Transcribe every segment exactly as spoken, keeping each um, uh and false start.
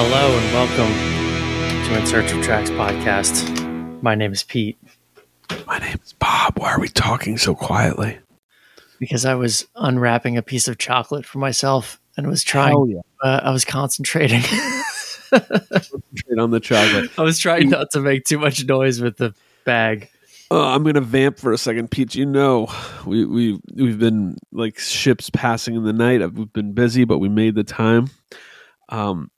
Hello and welcome to In Search of Tracks podcast. My name is Pete. My name is Bob. Why are we talking so quietly? Because I was unwrapping a piece of chocolate for myself and was trying. Oh, yeah. uh, I was concentrating. Concentrate on the chocolate. I was trying not to make too much noise with the bag. Oh, I'm gonna vamp for a second, Pete. You know, we we we've been like ships passing in the night. We've been busy, but we made the time. Um,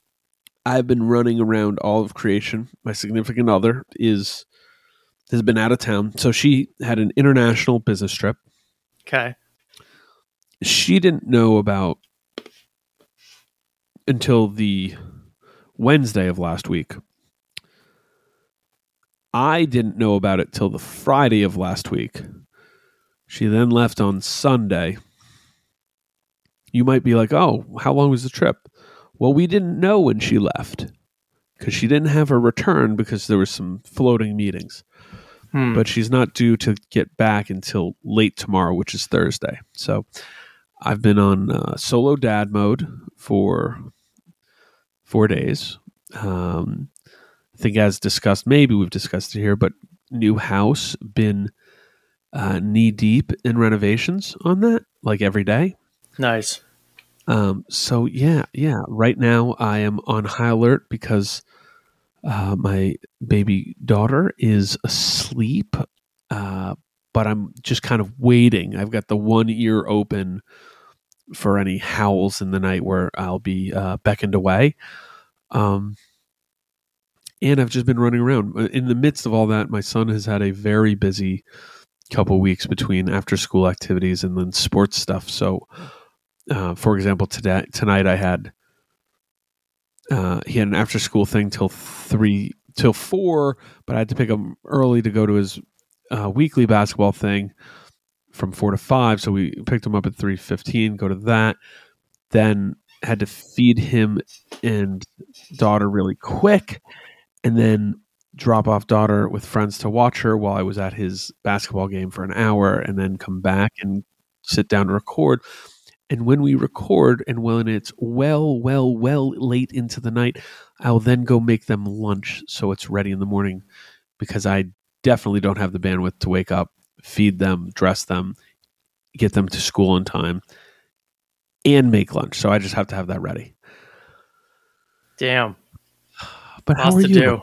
I've been running around all of creation. My significant other is has been out of town, so she had an international business trip. Okay. She didn't know about until the Wednesday of last week. I didn't know about it till the Friday of last week. She then left on Sunday. You might be like, oh, how long was the trip? Well, we didn't know when she left because she didn't have her return because there were some floating meetings. Hmm. But she's not due to get back until late tomorrow, which is Thursday. So I've been on uh, solo dad mode for four days. Um, I think as discussed, maybe we've discussed it here, but new house, been uh, knee deep in renovations on that, like every day. Nice. Um, so yeah, yeah. Right now I am on high alert because uh, my baby daughter is asleep, uh, but I'm just kind of waiting. I've got the one ear open for any howls in the night where I'll be uh, beckoned away. Um, And I've just been running around. In the midst of all that, my son has had a very busy couple of weeks between after-school activities and then sports stuff. So, uh, for example, today tonight I had uh, he had an after-school thing till three till four, but I had to pick him early to go to his uh, weekly basketball thing from four to five. So we picked him up at three fifteen. Go to that, then had to feed him and daughter really quick. And then drop off daughter with friends to watch her while I was at his basketball game for an hour and then come back and sit down to record. And when we record and when it's well, well, well late into the night, I'll then go make them lunch so it's ready in the morning because I definitely don't have the bandwidth to wake up, feed them, dress them, get them to school on time, and make lunch. So I just have to have that ready. Damn. But how are you? Do.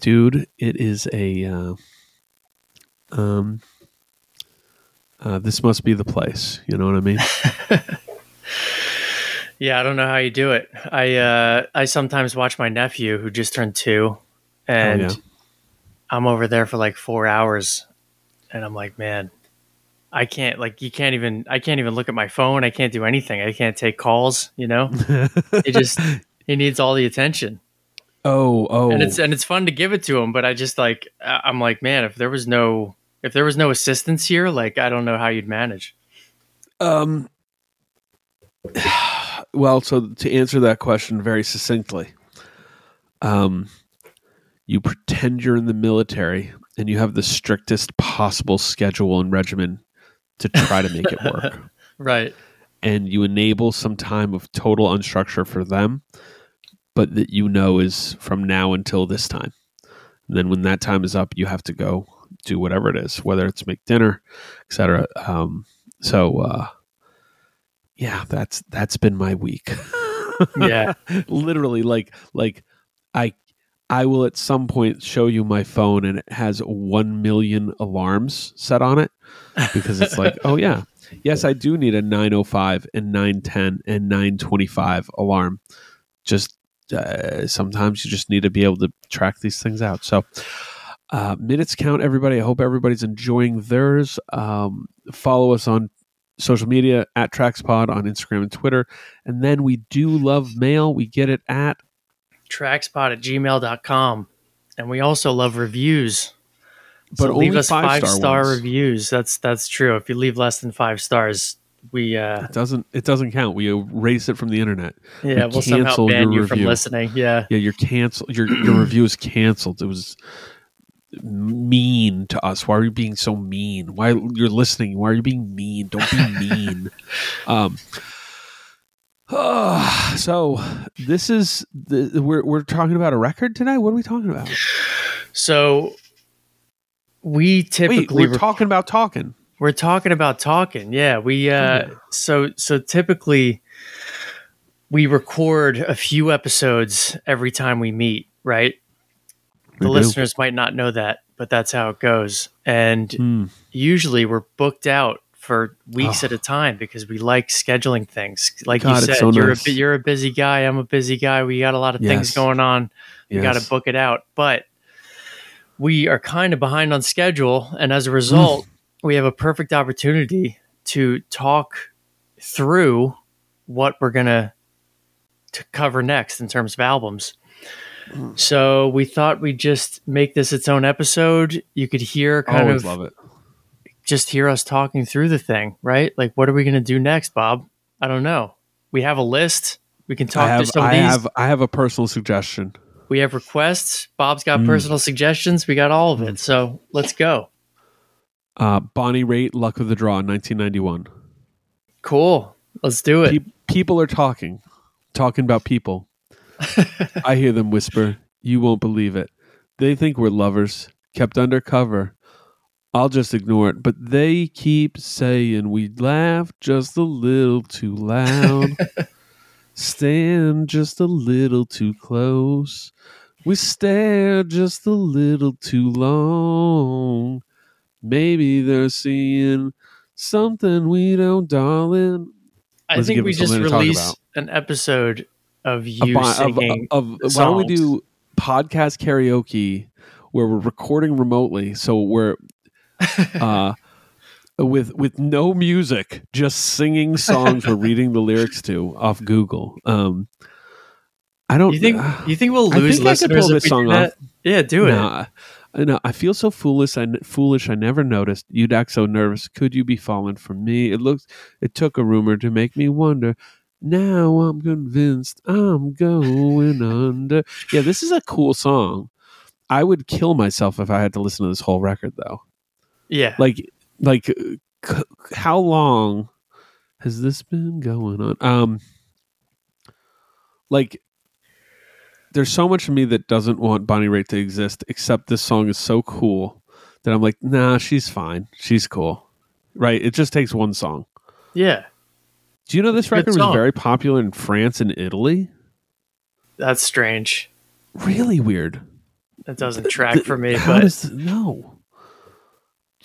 Dude, it is a, uh, um, uh, this must be the place. You know what I mean? Yeah. I don't know how you do it. I, uh, I sometimes watch my nephew who just turned two and oh, yeah. I'm over there for like four hours and I'm like, man, I can't like, you can't even, I can't even look at my phone. I can't do anything. I can't take calls, you know, it just, he needs all the attention. Oh, oh, and it's and it's fun to give it to him, but I just like I'm like, man, if there was no if there was no assistance here, like I don't know how you'd manage. Um, well, so to answer that question very succinctly, um, you pretend you're in the military and you have the strictest possible schedule and regimen to try to make it work, right? And you enable some time of total unstructure for them. But that you know is from now until this time. And then when that time is up, you have to go do whatever it is, whether it's make dinner, et cetera. Um, so, uh, yeah, that's that's been my week. Yeah, literally, like like I I will at some point show you my phone, and it has one million alarms set on it because it's like, oh yeah, yes, I do need a nine oh five and nine ten and nine twenty-five alarm. Just Uh, sometimes you just need to be able to track these things out. So uh, minutes count, everybody. I hope everybody's enjoying theirs. Um, follow us on social media at TracksPod on Instagram and Twitter. And then we do love mail. We get it at Trackspod at gmail dot com. And we also love reviews. But so only leave us five, five star, star reviews. That's that's true. If you leave less than five stars, We uh, it doesn't it doesn't count. We erase it from the internet. Yeah, we we'll somehow ban you review. From listening. Yeah, yeah, you're canceled. Your your review is canceled. It was mean to us. Why are you being so mean? Why you're listening? Why are you being mean? Don't be mean. um, Oh, so this is the, we're we're talking about a record tonight. What are we talking about? So we typically Wait, we're re- talking about talking. We're talking about talking. Yeah, we uh, oh. so so typically we record a few episodes every time we meet, right? We the do. Listeners might not know that, but that's how it goes. And mm. usually we're booked out for weeks oh. at a time because we like scheduling things. Like God, you said, so you're nice. a you're a busy guy. I'm a busy guy. We got a lot of yes. things going on. We yes. got to book it out, but we are kind of behind on schedule, and as a result, mm. we have a perfect opportunity to talk through what we're gonna to cover next in terms of albums. Mm. So we thought we'd just make this its own episode. You could hear kind Always of love it. Just hear us talking through the thing, right? Like, what are we going to do next, Bob? I don't know. We have a list. We can talk to some of these. I have, I have a personal suggestion. We have requests. Bob's got mm. personal suggestions. We got all of it. So let's go. Uh, Bonnie Raitt, Luck of the Draw, nineteen ninety-one. Cool. Let's do it. Pe- people are talking. Talking about people. I hear them whisper. You won't believe it. They think we're lovers, kept undercover. I'll just ignore it, but they keep saying we laugh just a little too loud, stand just a little too close, we stare just a little too long. Maybe they're seeing something we don't, darling. I Let's think we just released an episode of you Upon, singing. Of, of, of, why don't we do podcast karaoke where we're recording remotely? So we're uh with with no music, just singing songs we're reading the lyrics to off Google. um I don't you think uh, you think we'll lose I think listeners I could pull this song off. Yeah, do it. Nah, I know. I feel so foolish. I foolish. I never noticed you'd act so nervous. Could you be falling for me? It looks. It took a rumor to make me wonder. Now I'm convinced I'm going under. Yeah, this is a cool song. I would kill myself if I had to listen to this whole record, though. Yeah, like, like, c- how long has this been going on? Um, like, there's so much of me that doesn't want Bonnie Raitt to exist, except this song is so cool that I'm like, nah, she's fine, she's cool, right? It just takes one song. Yeah. Do you know this record was very popular in France and Italy? That's strange. Really weird. That doesn't track for me. How but does, no.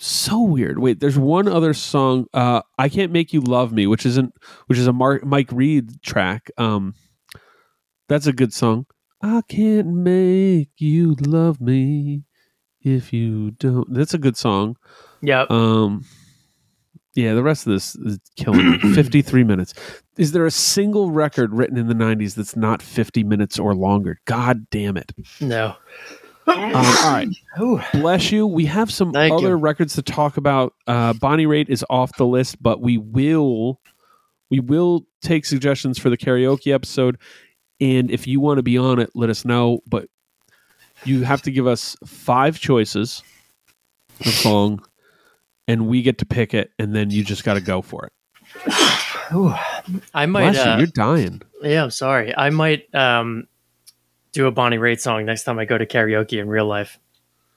So weird. Wait, there's one other song, uh I Can't Make You Love Me, which isn't which is a Mark Mike Reed track. Um that's a good song. I can't make you love me if you don't. That's a good song. Yeah. Um yeah, the rest of this is killing me. fifty-three minutes. Is there a single record written in the nineties that's not fifty minutes or longer? God damn it. No. Um, all right. Ooh. Bless you. We have some Thank other you. records to talk about. Uh, Bonnie Raitt is off the list, but we will we will take suggestions for the karaoke episode. And if you want to be on it, let us know. But you have to give us five choices of song, and we get to pick it, and then you just got to go for it. Ooh. I might. Bless you. Uh, You're dying. Yeah, I'm sorry. I might. Um... Do a Bonnie Raitt song next time I go to karaoke in real life.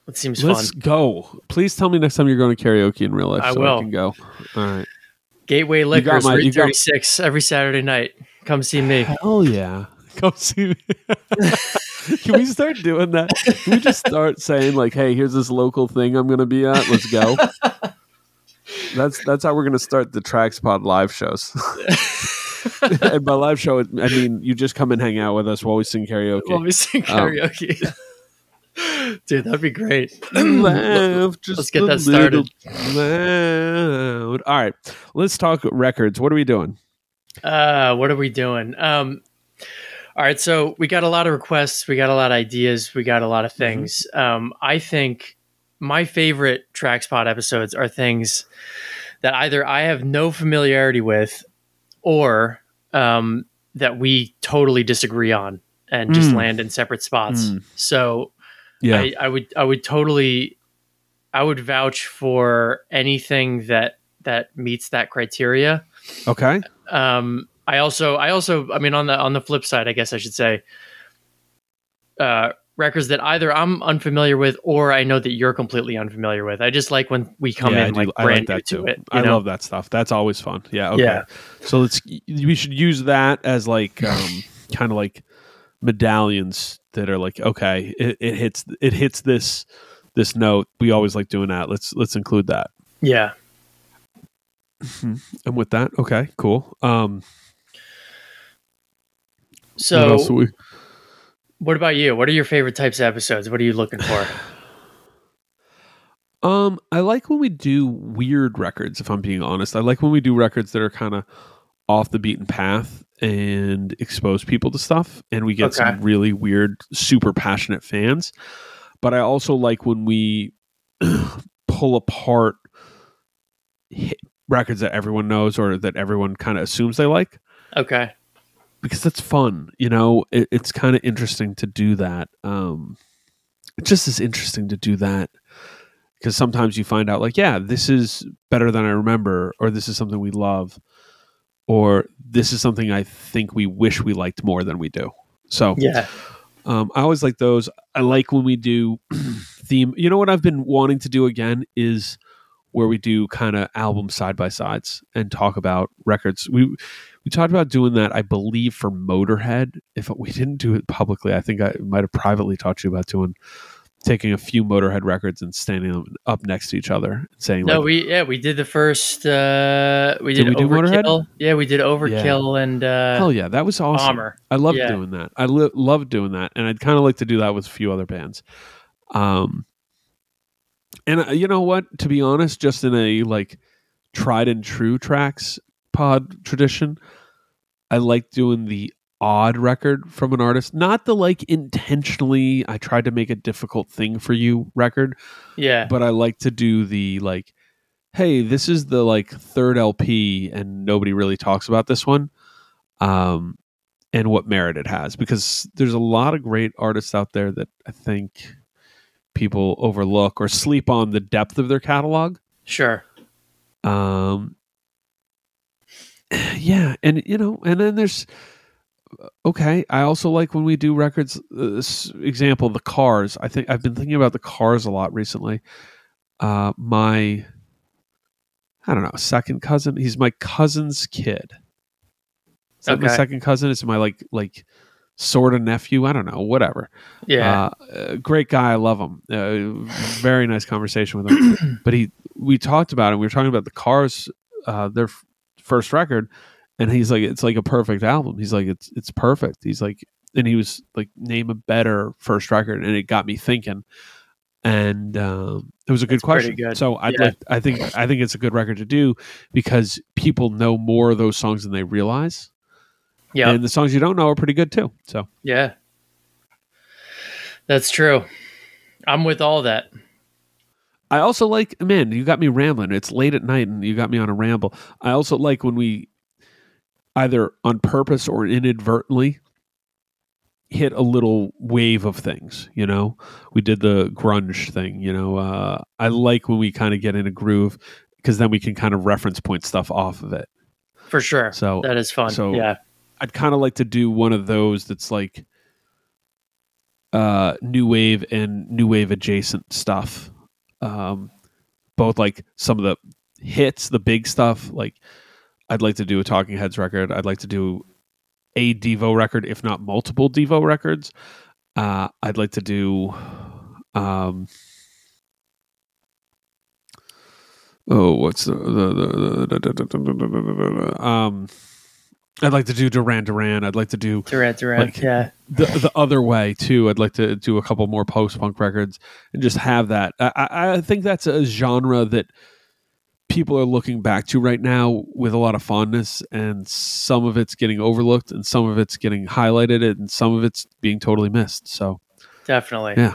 It seems Let's fun. Let's go. Please tell me next time you're going to karaoke in real life I so will. I can go. All right. Gateway Liquor, three thirty-six every Saturday night. Come see me. Hell yeah. Come see me. Can we start doing that? Can we just start saying like, hey, here's this local thing I'm going to be at. Let's go. That's, that's how we're going to start the TracksPod live shows. And by live show, I mean you just come and hang out with us while we sing karaoke. While we sing karaoke, um, dude, that'd be great. Laugh, just let's get that started. Loud. All right, let's talk records. What are we doing? Uh, what are we doing? Um, all right, so we got a lot of requests. We got a lot of ideas. We got a lot of things. Mm-hmm. Um, I think my favorite TrackSpod episodes are things that either I have no familiarity with, or um, that we totally disagree on and just mm. land in separate spots. Mm. So yeah. I, I would I would totally, I would vouch for anything that, that meets that criteria. Okay. Um, I also, I also, I mean, on the on the flip side, I guess I should say, uh, records that either I'm unfamiliar with or I know that you're completely unfamiliar with. I just like when we come yeah, in like I brand like that new too. to it. I know? love that stuff. That's always fun. Yeah. Okay. Yeah. So let's. We should use that as like um, kind of like medallions that are like, okay, it, it hits it hits this this note. We always like doing that. Let's let's include that. Yeah. And with that, okay, cool. Um, So, what, we... what about you? What are your favorite types of episodes? What are you looking for? um, I like when we do weird records, if I'm being honest. I like when we do records that are kind of off the beaten path and expose people to stuff. And we get okay. some really weird, super passionate fans. But I also like when we pull apart hit records that everyone knows or that everyone kind of assumes they like. Okay. Because that's fun, you know, it, it's kind of interesting to do that. Um, it just is interesting to do that because sometimes you find out like, yeah, this is better than I remember, or this is something we love, or this is something I think we wish we liked more than we do. So yeah, um, I always like those. I like when we do theme. You know what I've been wanting to do again is where we do kind of album side-by-sides and talk about records. We... We talked about doing that, I believe, for Motorhead. If we didn't do it publicly, I think I might have privately talked to you about doing taking a few Motorhead records and standing them up next to each other and saying, "No, like, we yeah, we did the first. Uh, we did, did we Overkill. Yeah, we did Overkill yeah. and uh, hell yeah, that was awesome. Bomber. I loved yeah. doing that. I lo- loved doing that, and I'd kind of like to do that with a few other bands. Um, and uh, you know what? To be honest, just in a like tried and true Tracks pod tradition, I like doing the odd record from an artist, not the like intentionally I tried to make a difficult thing for you record, yeah but I like to do the like, hey, this is the like third L P and nobody really talks about this one, um and what merit it has, because there's a lot of great artists out there that I think people overlook or sleep on the depth of their catalog. Sure. um Yeah, and you know, and then there's okay. I also like when we do records. Uh, this example, the Cars. I think I've been thinking about the Cars a lot recently. Uh, my, I don't know, second cousin. He's my cousin's kid. Is that okay. my second cousin? It's my like like sort of nephew. I don't know, whatever. Yeah, uh, great guy. I love him. Uh, very nice conversation with him. But he, we talked about it. We were talking about the Cars. Uh, their first record, and he's like, it's like a perfect album. He's like, it's it's perfect. He's like, and he was like, name a better first record, and it got me thinking. And um, it was a good That's question. Good. So I'd yeah. like, I think I think it's a good record to do because people know more of those songs than they realize. Yeah, and the songs you don't know are pretty good too. So yeah, that's true. I'm with all that. I also like, man, you got me rambling. It's late at night and you got me on a ramble. I also like when we either on purpose or inadvertently hit a little wave of things, you know? We did the grunge thing, you know? Uh, I like when we kind of get in a groove because then we can kind of reference point stuff off of it. For sure. So that is fun. So yeah. I'd kind of like to do one of those that's like uh, new wave and new wave adjacent stuff. Um, both like some of the hits, the big stuff. Like, I'd like to do a Talking Heads record. I'd like to do a Devo record, if not multiple Devo records. Uh, I'd like to do, um, oh, what's the, the, the, the, the, the um, I'd like to do Duran Duran. I'd like to do Duran Duran. Like, yeah, the the other way too. I'd like to do a couple more post punk records and just have that. I, I think that's a genre that people are looking back to right now with a lot of fondness, and some of it's getting overlooked, and some of it's getting highlighted, and some of it's being totally missed. So definitely, yeah,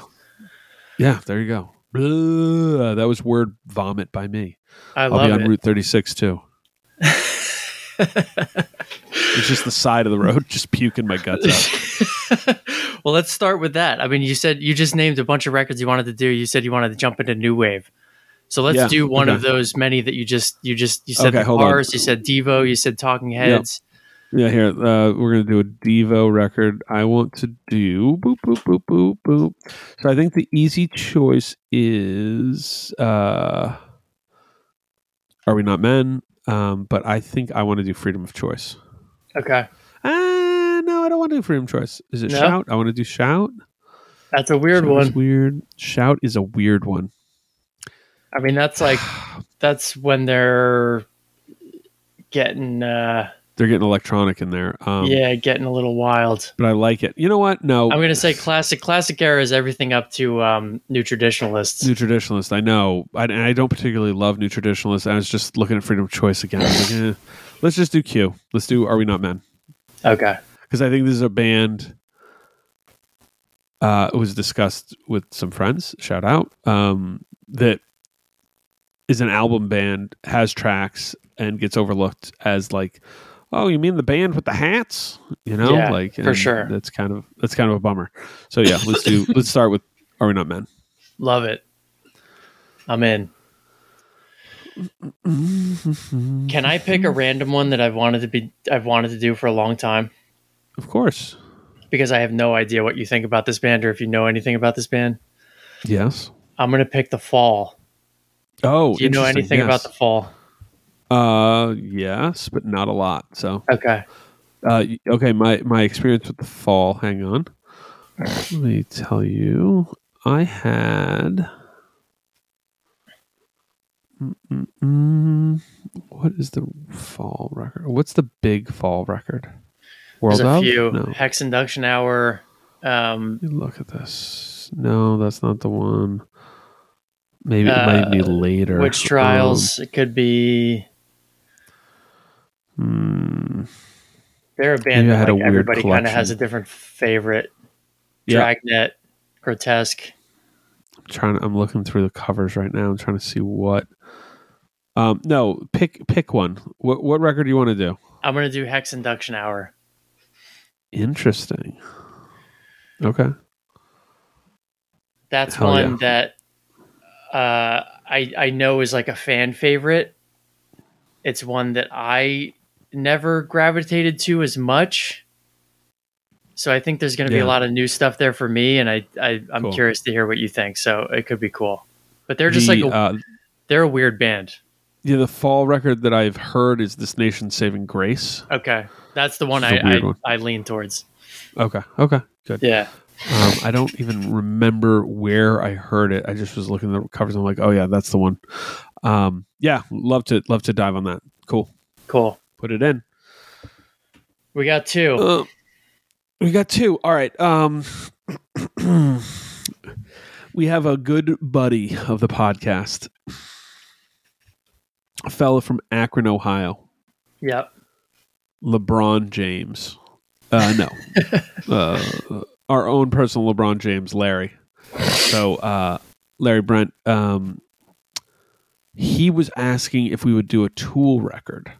yeah. There you go. Blah, that was word vomit by me. I I'll love be on it. Route thirty-six too. It's just the side of the road, just puking my guts out. Well, let's start with that. I mean, you said you just named a bunch of records you wanted to do. You said you wanted to jump into new wave. So let's yeah, do one okay. of those many that you just, you just, you said okay, the Cars, you said Devo, you said Talking Heads. Yep. Yeah, here, uh, we're going to do a Devo record. I want to do boop, boop, boop, boop, boop. So I think the easy choice is uh, Are We Not Men? Um, but I think I want to do Freedom of Choice. Okay. Uh, no, I don't want to do Freedom of Choice. Is it no? Shout? I want to do Shout. That's a weird Shout one. Weird. Shout is a weird one. I mean, that's like, that's when they're getting... Uh, They're getting electronic in there. Um, yeah, getting a little wild. But I like it. You know what? No. I'm going to say classic. Classic era is everything up to um, New Traditionalists. New Traditionalists, I know. I, and I don't particularly love New Traditionalists. I was just looking at Freedom of Choice again. I was like, eh, let's just do Q. Let's do Are We Not Men? Okay. Because I think this is a band. Uh, it was discussed with some friends. Shout out. Um, that is an album band, has tracks, and gets overlooked as like... Oh, you mean the band with the hats? You know, yeah, like for sure. That's kind of that's kind of a bummer. So yeah, let's do let's start with Are We Not Men? Love it. I'm in. Can I pick a random one that I've wanted to be I've wanted to do for a long time? Of course. Because I have no idea what you think about this band or if you know anything about this band. Yes. I'm gonna pick The Fall. Oh, do you know anything yes. about The Fall? Uh, yes, but not a lot. So okay, uh, okay. My my experience with The Fall. Hang on, let me tell you. I had. Mm-mm-mm. What is the Fall record? What's the big Fall record? World There's a of? few no. Hex Induction Hour. Um, look at this. No, that's not the one. Maybe it uh, might be later. Witch Trials. Um, it could be. Mm, they're a band that like, a everybody kind of has a different favorite. Yeah. Dragnet, Grotesque. I'm trying. I'm looking through the covers right now. I'm trying to see what. Um, no, pick pick one. What what record do you want to do? I'm going to do Hex Induction Hour. Interesting. Okay. That's Hell one yeah. that uh, I I know is like a fan favorite. It's one that I never gravitated to as much. So I think there's going to yeah. be a lot of new stuff there for me. And I, I, I'm cool. curious to hear what you think. So it could be cool. But they're just the, like, a, uh, they're a weird band. Yeah, the Fall record that I've heard is This Nation's Saving Grace. Okay. That's the one, I, I, one. I lean towards. Okay. Okay. Good. Yeah. Um, I don't even remember where I heard it. I just was looking at the covers. And I'm like, oh yeah, that's the one. Um, yeah, love to love to dive on that. Cool. Cool. Put it in. We got two. Uh, we got two. All right. Um, we have a good buddy of the podcast, a fella from Akron, Ohio. Yep. LeBron James. Uh, no. uh, our own personal LeBron James, Larry. So, uh, Larry Brent, um, he was asking if we would do a Tool record.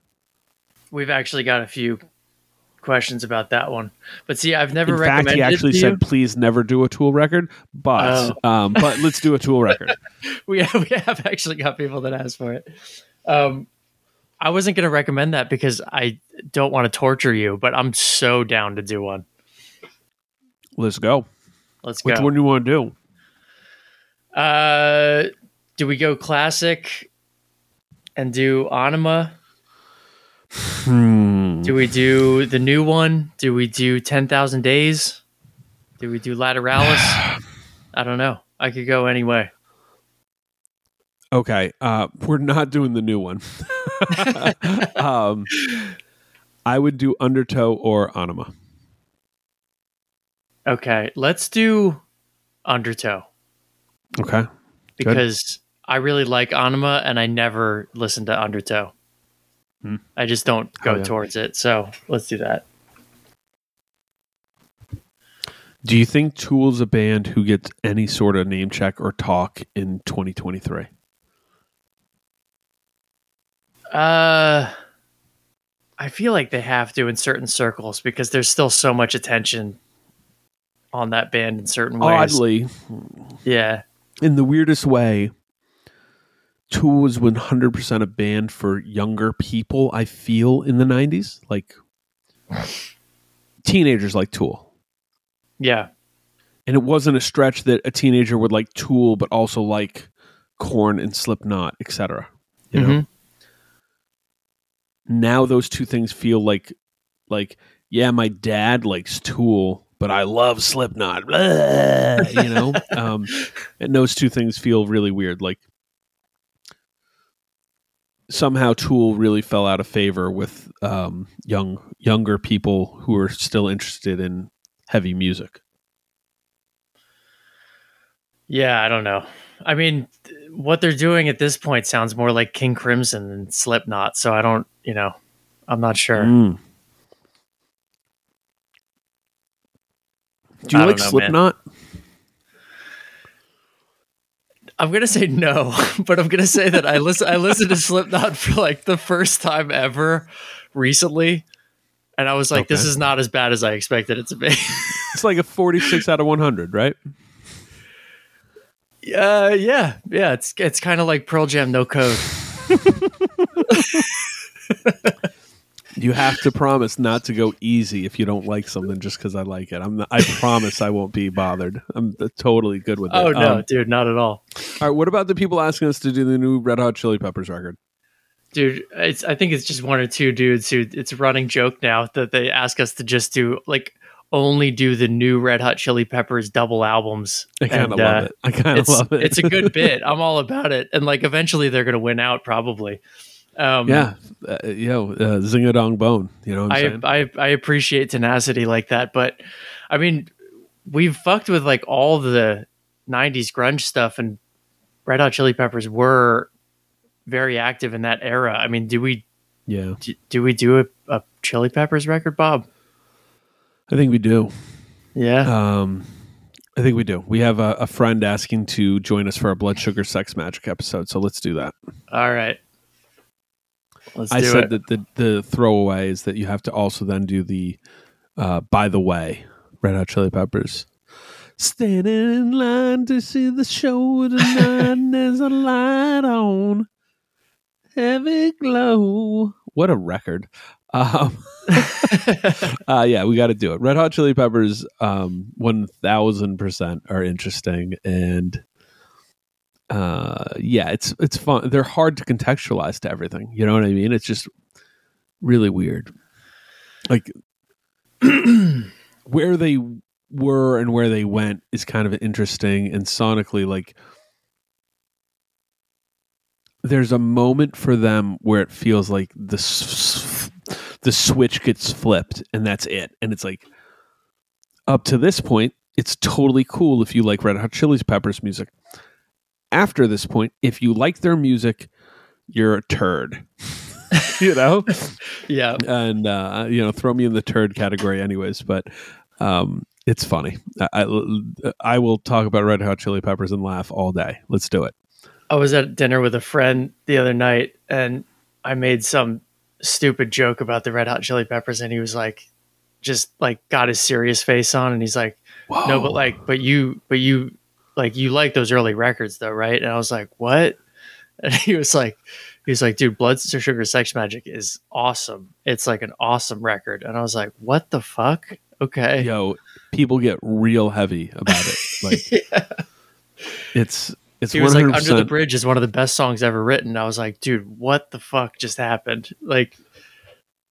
We've actually got a few questions about that one, but see, I've never. In fact, he actually said, you. "Please never do a Tool record," but oh. um, but let's do a Tool record. we have, we have actually got people that ask for it. Um, I wasn't going to recommend that because I don't want to torture you, but I'm so down to do one. Let's go. Let's go. Which one do you want to do? Uh, do we go classic and do Ænima? Hmm. Do we do the new one? Do we do ten thousand Days? Do we do Lateralis? I don't know. I could go anyway. Okay. Uh, we're not doing the new one. um, I would do Undertow or Ænima. Okay. Let's do Undertow. Okay. Because Good. I really like Ænima and I never listened to Undertow. I just don't go oh, yeah. towards it. So let's do that. Do you think Tool's a band who gets any sort of name check or talk in twenty twenty-three? Uh, I feel like they have to in certain circles because there's still so much attention on that band in certain ways. Oddly. Yeah. In the weirdest way. Tool was one hundred percent a band for younger people, I feel, in the nineties. Like, teenagers like Tool. Yeah. And it wasn't a stretch that a teenager would like Tool, but also like Korn and Slipknot, et cetera. You mm-hmm. know? Now those two things feel like, like, yeah, my dad likes Tool, but I love Slipknot. Blah, you know? um, and those two things feel really weird. Like, somehow Tool really fell out of favor with um, young younger people who are still interested in heavy music. Yeah, I don't know. I mean, what they're doing at this point sounds more like King Crimson than Slipknot, so I don't, you know, I'm not sure. Mm. Do you I like know, Slipknot? Man. I'm going to say no, but I'm going to say that I listen, I listened to Slipknot for like the first time ever recently. And I was like, okay, this is not as bad as I expected it to be. It's like a forty-six out of one hundred, right? Uh, yeah. Yeah. It's, it's kind of like Pearl Jam, no code. You have to promise not to go easy if you don't like something just because I like it. I'm not, I promise I won't be bothered. I'm totally good with it. Oh, no, um, dude, not at all. All right, what about the people asking us to do the new Red Hot Chili Peppers record? Dude, it's, I think it's just one or two dudes who it's a running joke now that they ask us to just do, like, only do the new Red Hot Chili Peppers double albums. I kind of love uh, it. I kind of love it. It's a good bit. I'm all about it. And, like, eventually they're going to win out, probably. Um, yeah, uh, yo, uh, zing-a-dong bone. You know what I'm I, saying? I I appreciate tenacity like that, but I mean, we've fucked with like all the nineties grunge stuff, and Red Hot Chili Peppers were very active in that era. I mean, do we? Yeah. Do, do we do a, a Chili Peppers record, Bob? I think we do. Yeah. Um, I think we do. We have a, a friend asking to join us for our Blood Sugar Sex Magic episode, so let's do that. All right. Let's I do said it. that the, the throwaway is that you have to also then do the uh, By the Way, Red Hot Chili Peppers. Standing in line to see the show tonight, and there's a light on, heavy glow. What a record. Um, uh, yeah, we got to do it. Red Hot Chili Peppers um, one thousand percent are interesting, and Uh, yeah, it's it's fun. They're hard to contextualize to everything. You know what I mean? It's just really weird. Like where they were and where they went is kind of interesting. And sonically, like there's a moment for them where it feels like the s- the switch gets flipped, and that's it. And it's like up to this point, it's totally cool if you like Red Hot Chili Peppers music. After this point, if you like their music, you're a turd, you know? Yeah. And, uh, you know, throw me in the turd category anyways, but um, it's funny. I, I, I will talk about Red Hot Chili Peppers and laugh all day. Let's do it. I was at dinner with a friend the other night, and I made some stupid joke about the Red Hot Chili Peppers, and he was like, just like got his serious face on, and he's like, whoa. No, but like, but you, but you, like, you like those early records though, right? And I was like, what? And he was like, he was like, dude, Blood Sugar Sex Magic is awesome. It's like an awesome record. And I was like, what the fuck? Okay. Yo, people get real heavy about it. Like yeah. it's, it's, he was one hundred percent. Like, Under the Bridge is one of the best songs ever written. I was like, dude, what the fuck just happened? Like,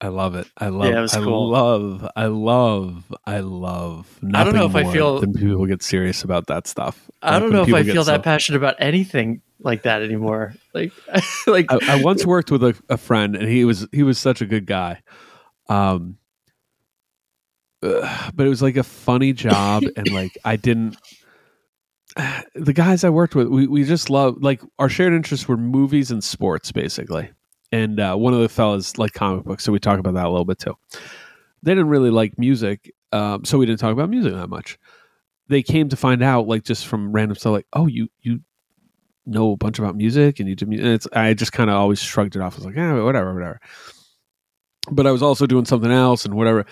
I love it. I love yeah, it. Was I cool. love, I love, I love. I don't know if I feel than people get serious about that stuff. I like don't know if I feel so, that passionate about anything like that anymore. Like, like I, I once worked with a, a friend, and he was, he was such a good guy. Um, uh, but it was like a funny job. And like, I didn't, uh, the guys I worked with, we, we just loved, like our shared interests were movies and sports basically. And uh, one of the fellas liked comic books, so we talk about that a little bit too. They didn't really like music, um, so we didn't talk about music that much. They came to find out, like just from random stuff, like, "Oh, you you know a bunch about music, and you do music." And it's, I just kind of always shrugged it off. I was like, "Eh, whatever, whatever." But I was also doing something else and whatever.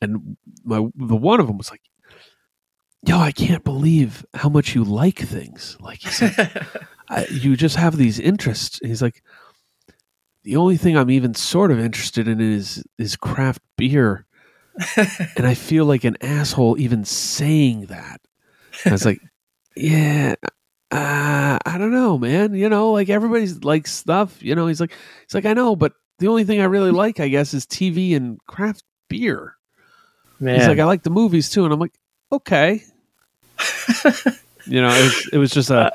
And my the one of them was like, "Yo, I can't believe how much you like things." Like, he's like I, you just have these interests. And he's like, the only thing I'm even sort of interested in is is craft beer And I feel like an asshole even saying that. And I was like, yeah, uh, I don't know, man. You know, like everybody's like stuff, you know, he's like, he's like, I know, but the only thing I really like, I guess, is T V and craft beer. Man. He's like, I like the movies too. And I'm like, okay. You know, it was, it was just a,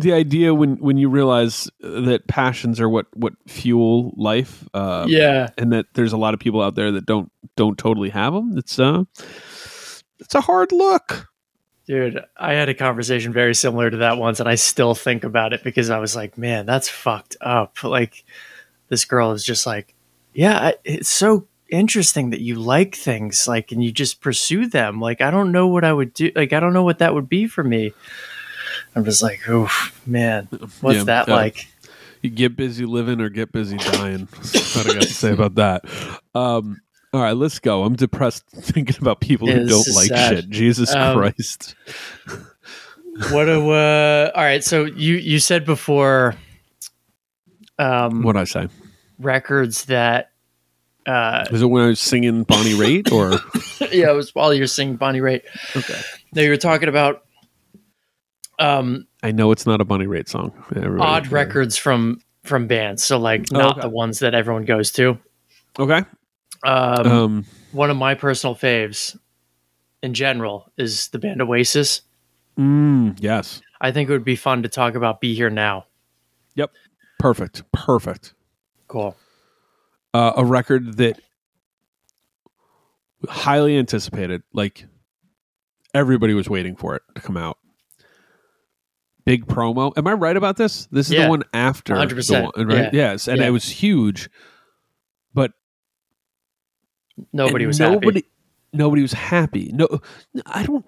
the idea when, when you realize that passions are what, what fuel life, uh, yeah, and that there's a lot of people out there that don't don't totally have them. It's uh, it's a hard look, dude. I had a conversation very similar to that once, and I still think about it because I was like, man, that's fucked up. Like, this girl is just like, yeah, it's so interesting that you like things, like, and you just pursue them. Like, I don't know what I would do. Like, I don't know what that would be for me. I'm just like, oh man, what's yeah, that uh, like? You get busy living or get busy dying. That's what I got to say about that. Um, all right, let's go. I'm depressed thinking about people yeah, who don't like sad. shit. Jesus um, Christ. What a, uh, all right. So you, you said before, um, what'd I say? Records that, uh, was it when I was singing Bonnie Raitt or? Yeah, it was while you were singing Bonnie Raitt. Okay. Now you were talking about, Um, I know it's not a Bonnie Raitt song. Everybody odd knows. Records from from bands, so like not oh, okay. the ones that everyone goes to. Okay. Um, um, one of my personal faves, in general, is the band Oasis. Mm, yes. I think it would be fun to talk about "Be Here Now." Yep. Perfect. Perfect. Cool. Uh, a record that highly anticipated. Like everybody was waiting for it to come out. Big promo. Am I right about this? This is yeah. the one after. one hundred percent. One, right? Yeah. Yes. And yeah. it was huge. But nobody was nobody, happy. Nobody was happy. No, I don't.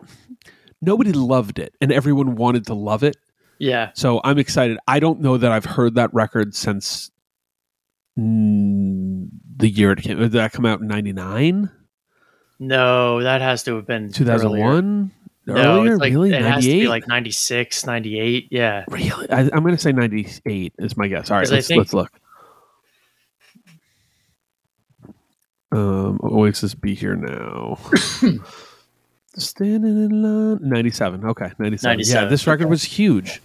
Nobody loved it. And everyone wanted to love it. Yeah. So I'm excited. I don't know that I've heard that record since mm, the year it came. Did that come out in ninety-nine? No, that has to have been two thousand one. No, earlier? It's like, really? It has to be like ninety-six, ninety-eight. Yeah. Really? I, I'm going to say ninety-eight is my guess. All right, let's, think, let's look. Um, Oasis, Be Here Now. Standing in line. ninety-seven. Okay, ninety-seven. ninety-seven. Yeah, this record okay. was huge.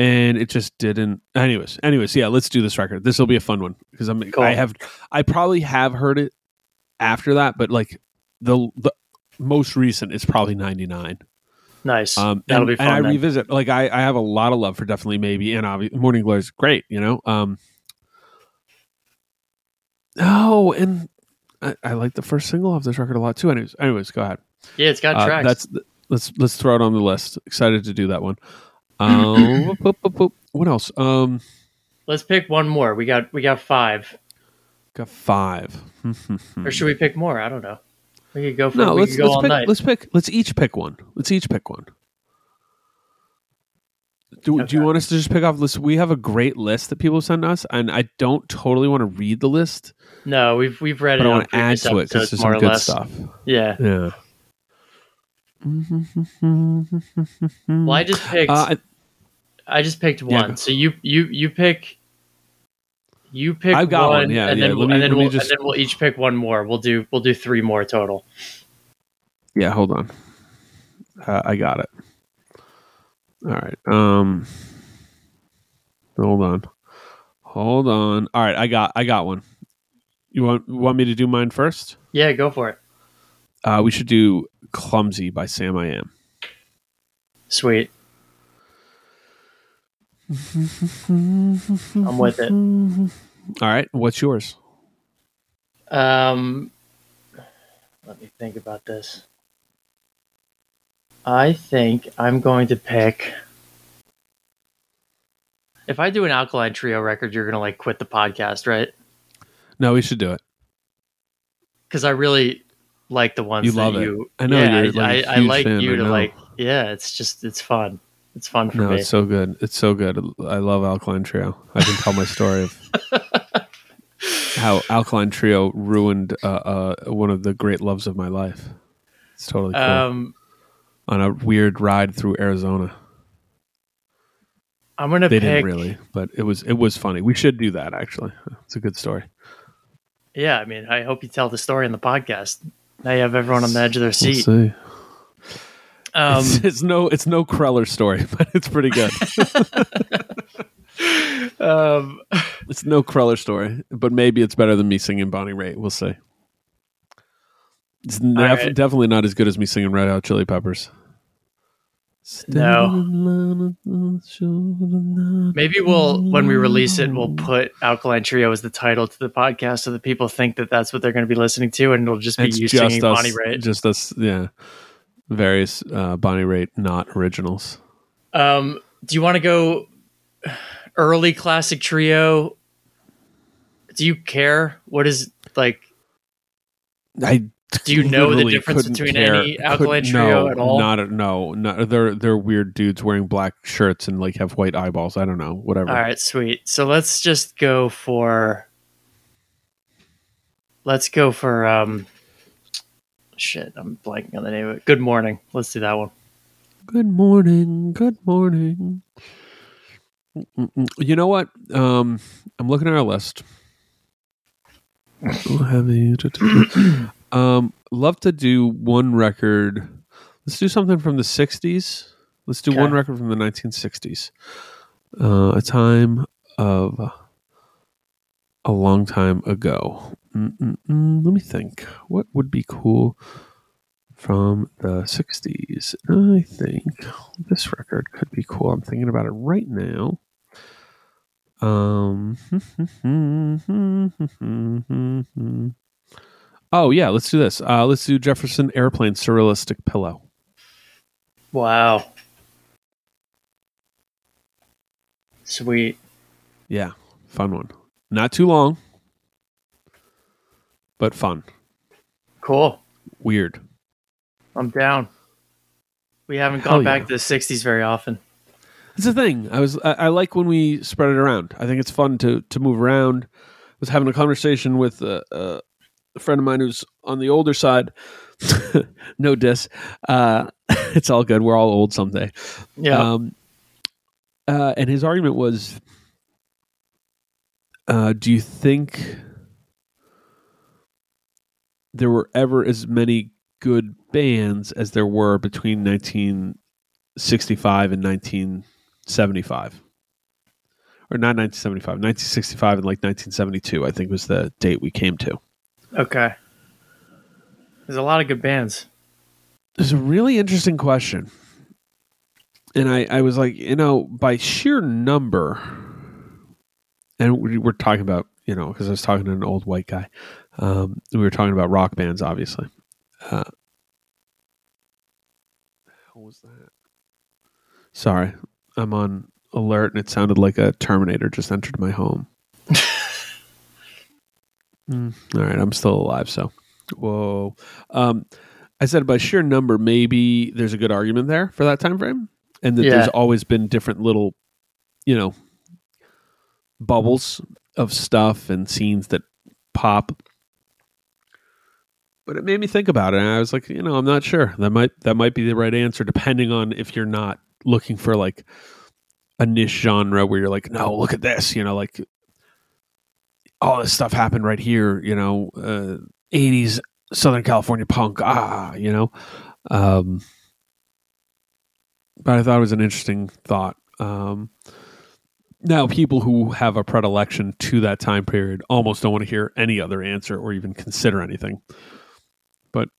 And it just didn't. Anyways, anyways, yeah, let's do this record. This will be a fun one because I'm. Cool. I have. I probably have heard it after that, but like the the. most recent is probably ninety-nine. Nice. Um, That'll and, be fun. And I then. revisit, like, I, I have a lot of love for Definitely Maybe, and obviously Morning Glory is great, you know? Um, oh, and I, I like the first single of this record a lot too. Anyways, anyways, go ahead. Yeah, it's got uh, tracks. That's the, let's let's throw it on the list. Excited to do that one. Um, whoop, whoop, whoop, whoop. What else? Um, let's pick one more. We got we got five. Got five. Or should we pick more? I don't know. We could go for no, it. We let's, could go let's all pick, night. Let's pick. Let's each pick one. Let's each pick one. Do, okay. do you want us to just pick off lists? We have a great list that people send us, and I don't totally want to read the list. No, we've we've read but it. I want to add to it because there's some good less. stuff. Yeah. Yeah. Well, I just picked. Uh, I, I just picked one. Yeah. So you you you pick. You pick I've got one, one. Yeah, and, yeah. Then, me, and, then we'll, just... and then we'll each pick one more. We'll do we'll do three more total. Yeah, hold on. Uh, I got it. All right. Um, hold on, hold on. All right, I got I got one. You want want me to do mine first? Yeah, go for it. Uh, we should do "Clumsy" by Sam I Am. Sweet. I'm with it. All right, what's yours? Um, let me think about this. I think I'm going to pick. If I do an Alkaline Trio record, you're going to like quit the podcast, right? No, we should do it because I really like the ones you that love you. It. I know yeah, you're like I, I, I like fan, you I to know. like. Yeah, it's just it's fun. It's fun for no, me. No, it's so good. It's so good. I love Alkaline Trio. I can tell my story of how Alkaline Trio ruined uh, uh, one of the great loves of my life. It's totally cool. Um, On a weird ride through Arizona. I'm gonna. They pick... didn't really, but it was it was funny. We should do that. Actually, it's a good story. Yeah, I mean, I hope you tell the story in the podcast. Now you have everyone on the edge of their seat. We'll see. Um, it's, it's no, it's no Kreller story, but it's pretty good. um, it's no Kreller story, but maybe it's better than me singing Bonnie Raitt. We'll see. It's nef- right. definitely not as good as me singing Red Hot Chili Peppers. No. Maybe we'll, when we release it, we'll put Alkaline Trio as the title to the podcast so that people think that that's what they're going to be listening to, and it'll just be it's you just singing us, Bonnie Raitt. Just us, yeah. Various uh, Bonnie Raitt not originals. Um, do you want to go early classic trio? Do you care? What is, like... I Do you know the difference between care. any Alkaline Trio no, at all? Not no, not they're they're weird dudes wearing black shirts and like have white eyeballs. I don't know, whatever. All right, sweet. So let's just go for let's go for um, shit. I'm blanking on the name of it. Good Morning. Let's do that one. Good morning. Good morning. You know what? Um, I'm looking at our list. Heavy. Um, love to do one record. Let's do something from the sixties. Let's do okay. one record from the nineteen sixties. Uh, a time of a long time ago. Mm-mm-mm. Let me think. What would be cool from the sixties? I think this record could be cool. I'm thinking about it right now. Um... Oh, yeah, let's do this. Uh, let's do Jefferson Airplane, Surrealistic Pillow. Wow. Sweet. Yeah, fun one. Not too long, but fun. Cool. Weird. I'm down. We haven't Hell gone back yeah. to the sixties very often. That's the thing. I was I, I like when we spread it around. I think it's fun to, to move around. I was having a conversation with... Uh, uh, a friend of mine who's on the older side, no diss. Uh, it's all good. We're all old someday. Yeah. Um, uh, and his argument was, uh, do you think there were ever as many good bands as there were between nineteen sixty-five and nineteen seventy-five? Or not nineteen seventy-five, nineteen sixty-five and like nineteen seventy-two, I think was the date we came to. Okay. There's a lot of good bands. It's a really interesting question. And I, I was like, you know, by sheer number, and we were talking about, you know, because I was talking to an old white guy. Um, we were talking about rock bands, obviously. Uh, how was that? Sorry. I'm on alert, and it sounded like a Terminator just entered my home. Mm, all right, I'm still alive, so whoa. Um, I said by sheer number, maybe there's a good argument there for that time frame, and that yeah. there's always been different little, you know, bubbles of stuff and scenes that pop. But it made me think about it, and I was like, you know, I'm not sure. That might that might be the right answer, depending on if you're not looking for like a niche genre where you're like, no, look at this, you know, like. All this stuff happened right here, you know, uh, eighties Southern California punk, ah, you know. Um, but I thought it was an interesting thought. Um, now, people who have a predilection to that time period almost don't want to hear any other answer or even consider anything. But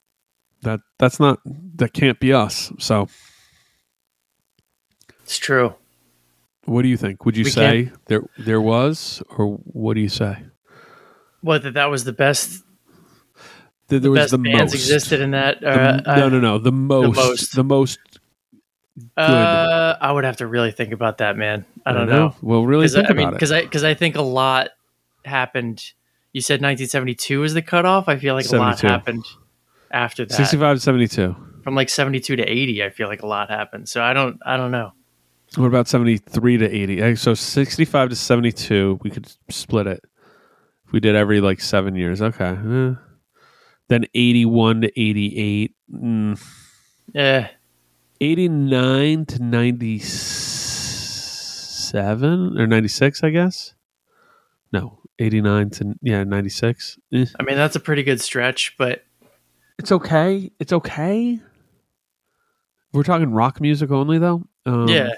that that's not, that can't be us, so. It's true. What do you think? Would you we say can't. there there was, or what do you say? What, that that was the best? That there the was best the bands most. Existed in that? Uh, the, no, no, no. The most. The most. The most uh, I would have to really think about that, man. I don't I know. know. Well, really think I, about I mean, it. Because I, cause I think a lot happened. You said nineteen seventy-two is the cutoff? I feel like seventy-two. A lot happened after that. sixty-five to seventy-two. From like seventy-two to eighty, I feel like a lot happened. So I don't. I don't know. What about seventy-three to eighty? So sixty-five to seventy-two, we could split it. If we did every like seven years. Okay. Eh. Then eighty-one to eighty-eight. Mm. Yeah. eighty-nine to ninety-seven or ninety-six, I guess. no, eighty-nine to yeah, ninety-six. Eh. I mean, that's a pretty good stretch, but it's okay. It's okay. We're talking rock music only, though. Um, yeah.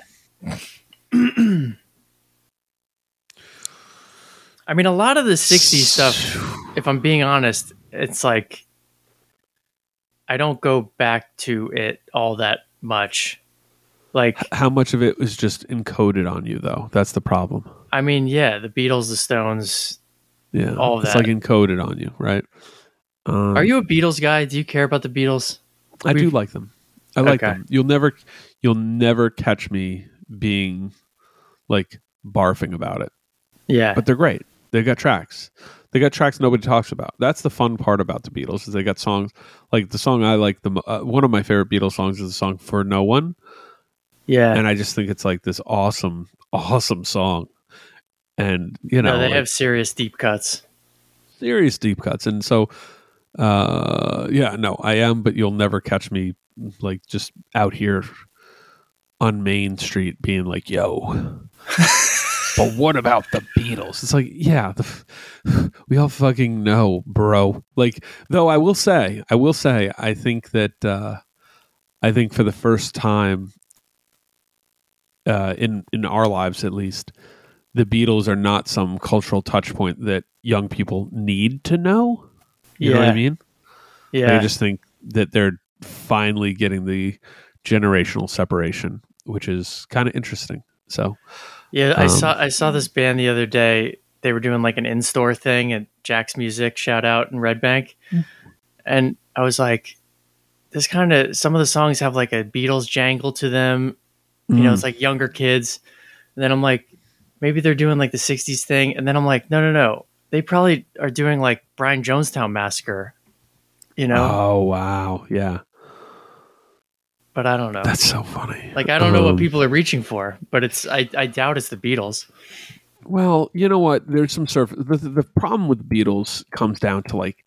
I mean, a lot of the sixties stuff, if I'm being honest, it's like I don't go back to it all that much. Like, how much of it was just encoded on you, though? That's the problem. I mean, yeah, the Beatles, the Stones, yeah, all of that. It's like encoded on you, right? Um, Are you a Beatles guy? Do you care about the Beatles? I We've... do like them. I like okay. them. You'll never, you'll never catch me being like barfing about it. Yeah, but they're great. They got tracks. They got tracks nobody talks about. That's the fun part about the Beatles is they got songs like the song I like the uh, one of my favorite Beatles songs is the song For No One. Yeah, and I just think it's like this awesome, awesome song. And you know, no, they like, have serious deep cuts. Serious deep cuts, and so uh, yeah, no, I am. But you'll never catch me like just out here on Main Street being like, "Yo." But what about the Beatles? It's like, yeah, the, we all fucking know, bro. Like, though, I will say, I will say, I think that, uh, I think for the first time uh, in in our lives, at least, the Beatles are not some cultural touch point that young people need to know. You yeah. know what I mean? Yeah. I just think that they're finally getting the generational separation, which is kind of interesting. So. Yeah, I um, saw I saw this band the other day. They were doing like an in-store thing at Jack's Music, shout out, in Red Bank. And I was like, this kind of, some of the songs have like a Beatles jangle to them. You mm. know, it's like younger kids. And then I'm like, maybe they're doing like the sixties thing. And then I'm like, no, no, no. They probably are doing like Brian Jonestown Massacre, you know? Oh, wow. Yeah. But I don't know. That's so funny. Like, I don't um, know what people are reaching for, but it's I, I doubt it's the Beatles. Well, you know what? There's some surf. The, the problem with the Beatles comes down to, like,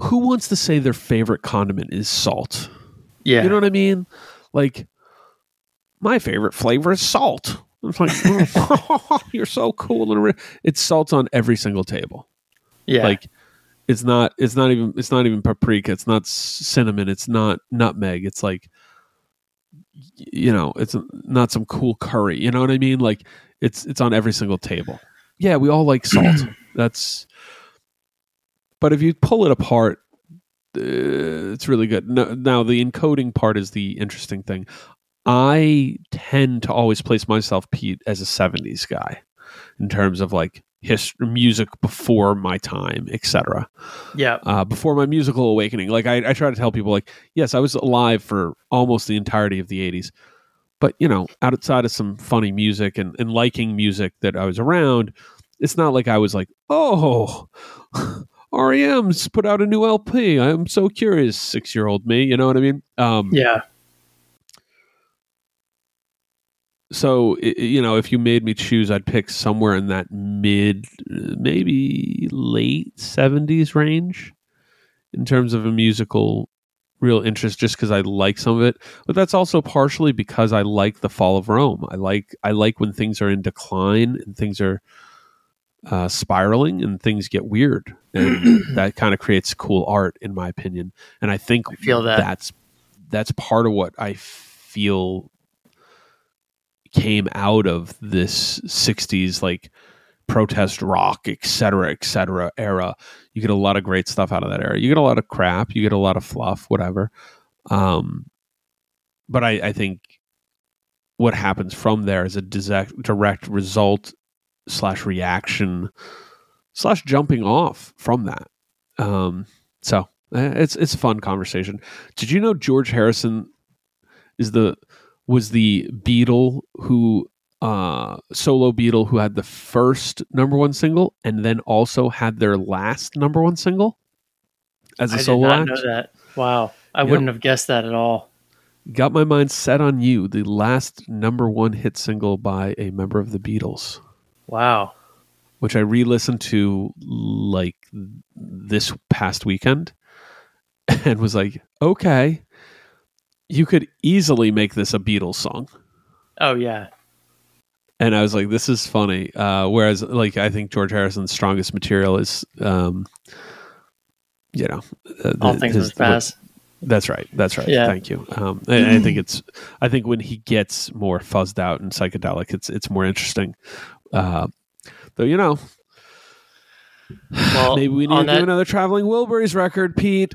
who wants to say their favorite condiment is salt? Yeah. You know what I mean? Like, my favorite flavor is salt. It's like, oh, you're so cool. And it's salt on every single table. Yeah. Like, It's not. It's not even. It's not even paprika. It's not cinnamon. It's not nutmeg. It's like, you know, it's not some cool curry. You know what I mean? Like, it's it's on every single table. Yeah, we all like salt. That's. But if you pull it apart, uh, it's really good. No, now the encoding part is the interesting thing. I tend to always place myself, Pete, as a seventies guy, in terms of like. History, music before my time, et cetera. Yeah, uh, before my musical awakening. Like I, I try to tell people, like, yes, I was alive for almost the entirety of the eighties, but you know, outside of some funny music and, and liking music that I was around, it's not like I was like, oh, R E M's put out a new L P. I'm so curious, six-year-old me. You know what I mean? Um, yeah. So, you know, if you made me choose, I'd pick somewhere in that mid, maybe late seventies range in terms of a musical real interest, just because I like some of it. But that's also partially because I like the fall of Rome. I like I like when things are in decline and things are uh, spiraling and things get weird. And that kind of creates cool art, in my opinion. And I think I feel that. that's that's part of what I feel came out of this sixties like protest rock, et cetera, et cetera era. You get a lot of great stuff out of that era. You get a lot of crap, you get a lot of fluff, whatever. Um, but I, I think what happens from there is a direct result slash reaction slash jumping off from that. Um, so it's, it's a fun conversation. Did you know George Harrison is the, was the Beatle who, uh, solo Beatle who had the first number one single and then also had their last number one single as a I solo act? I did not act. know that. Wow. I yep. wouldn't have guessed that at all. Got My Mind Set on You, the last number one hit single by a member of the Beatles. Wow. Which I re-listened to like this past weekend and was like, okay. You could easily make this a Beatles song. Oh, yeah. And I was like, this is funny. Uh, whereas, like, I think George Harrison's strongest material is, um, you know, uh, all the, things his, must pass. That's right. That's right. Yeah. Thank you. Um, and I think it's. I think when he gets more fuzzed out and psychedelic, it's it's more interesting. Uh, though, you know, well, maybe we need to that, do another Traveling Wilburys record, Pete.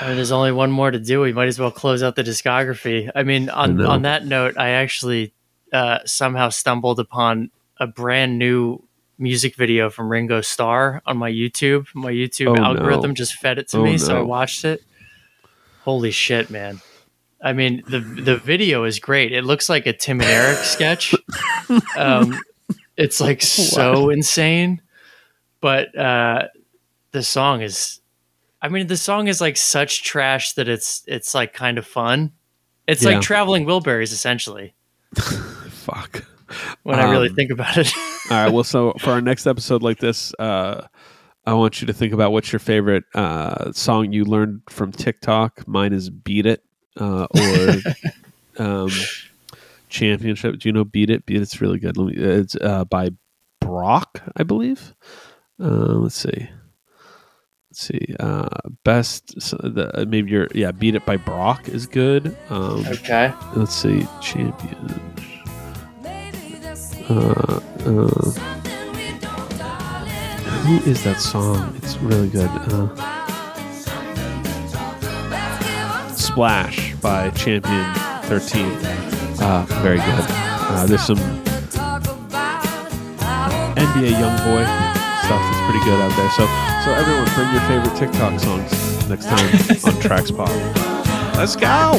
I mean, there's only one more to do. We might as well close out the discography. I mean, on I on that note, I actually uh, somehow stumbled upon a brand new music video from Ringo Starr on my YouTube. My YouTube oh, algorithm no. just fed it to oh, me, no. so I watched it. Holy shit, man. I mean, the the video is great. It looks like a Tim and Eric sketch. Um, it's like so what? insane. But uh, the song is... I mean, the song is like such trash that it's it's like kind of fun. It's yeah. like Traveling Wilburys, essentially. Fuck. When um, I really think about it. All right, well, so for our next episode like this... Uh, I want you to think about what's your favorite uh, song you learned from TikTok. Mine is Beat It uh, or um, Championship. Do you know Beat It? Beat It's really good. Let me, it's uh, by Brock, I believe. Uh, let's see. Let's see. Uh, best, so the, maybe your, yeah, Beat It by Brock is good. Um, okay. Let's see. Champion. Uh, uh, Who is that song? It's really good. Uh, Splash by Champion thirteen. Uh, very good. Uh, there's some N B A YoungBoy stuff that's pretty good out there. So, so everyone, bring your favorite TikTok songs next time on TracksPod. Let's go!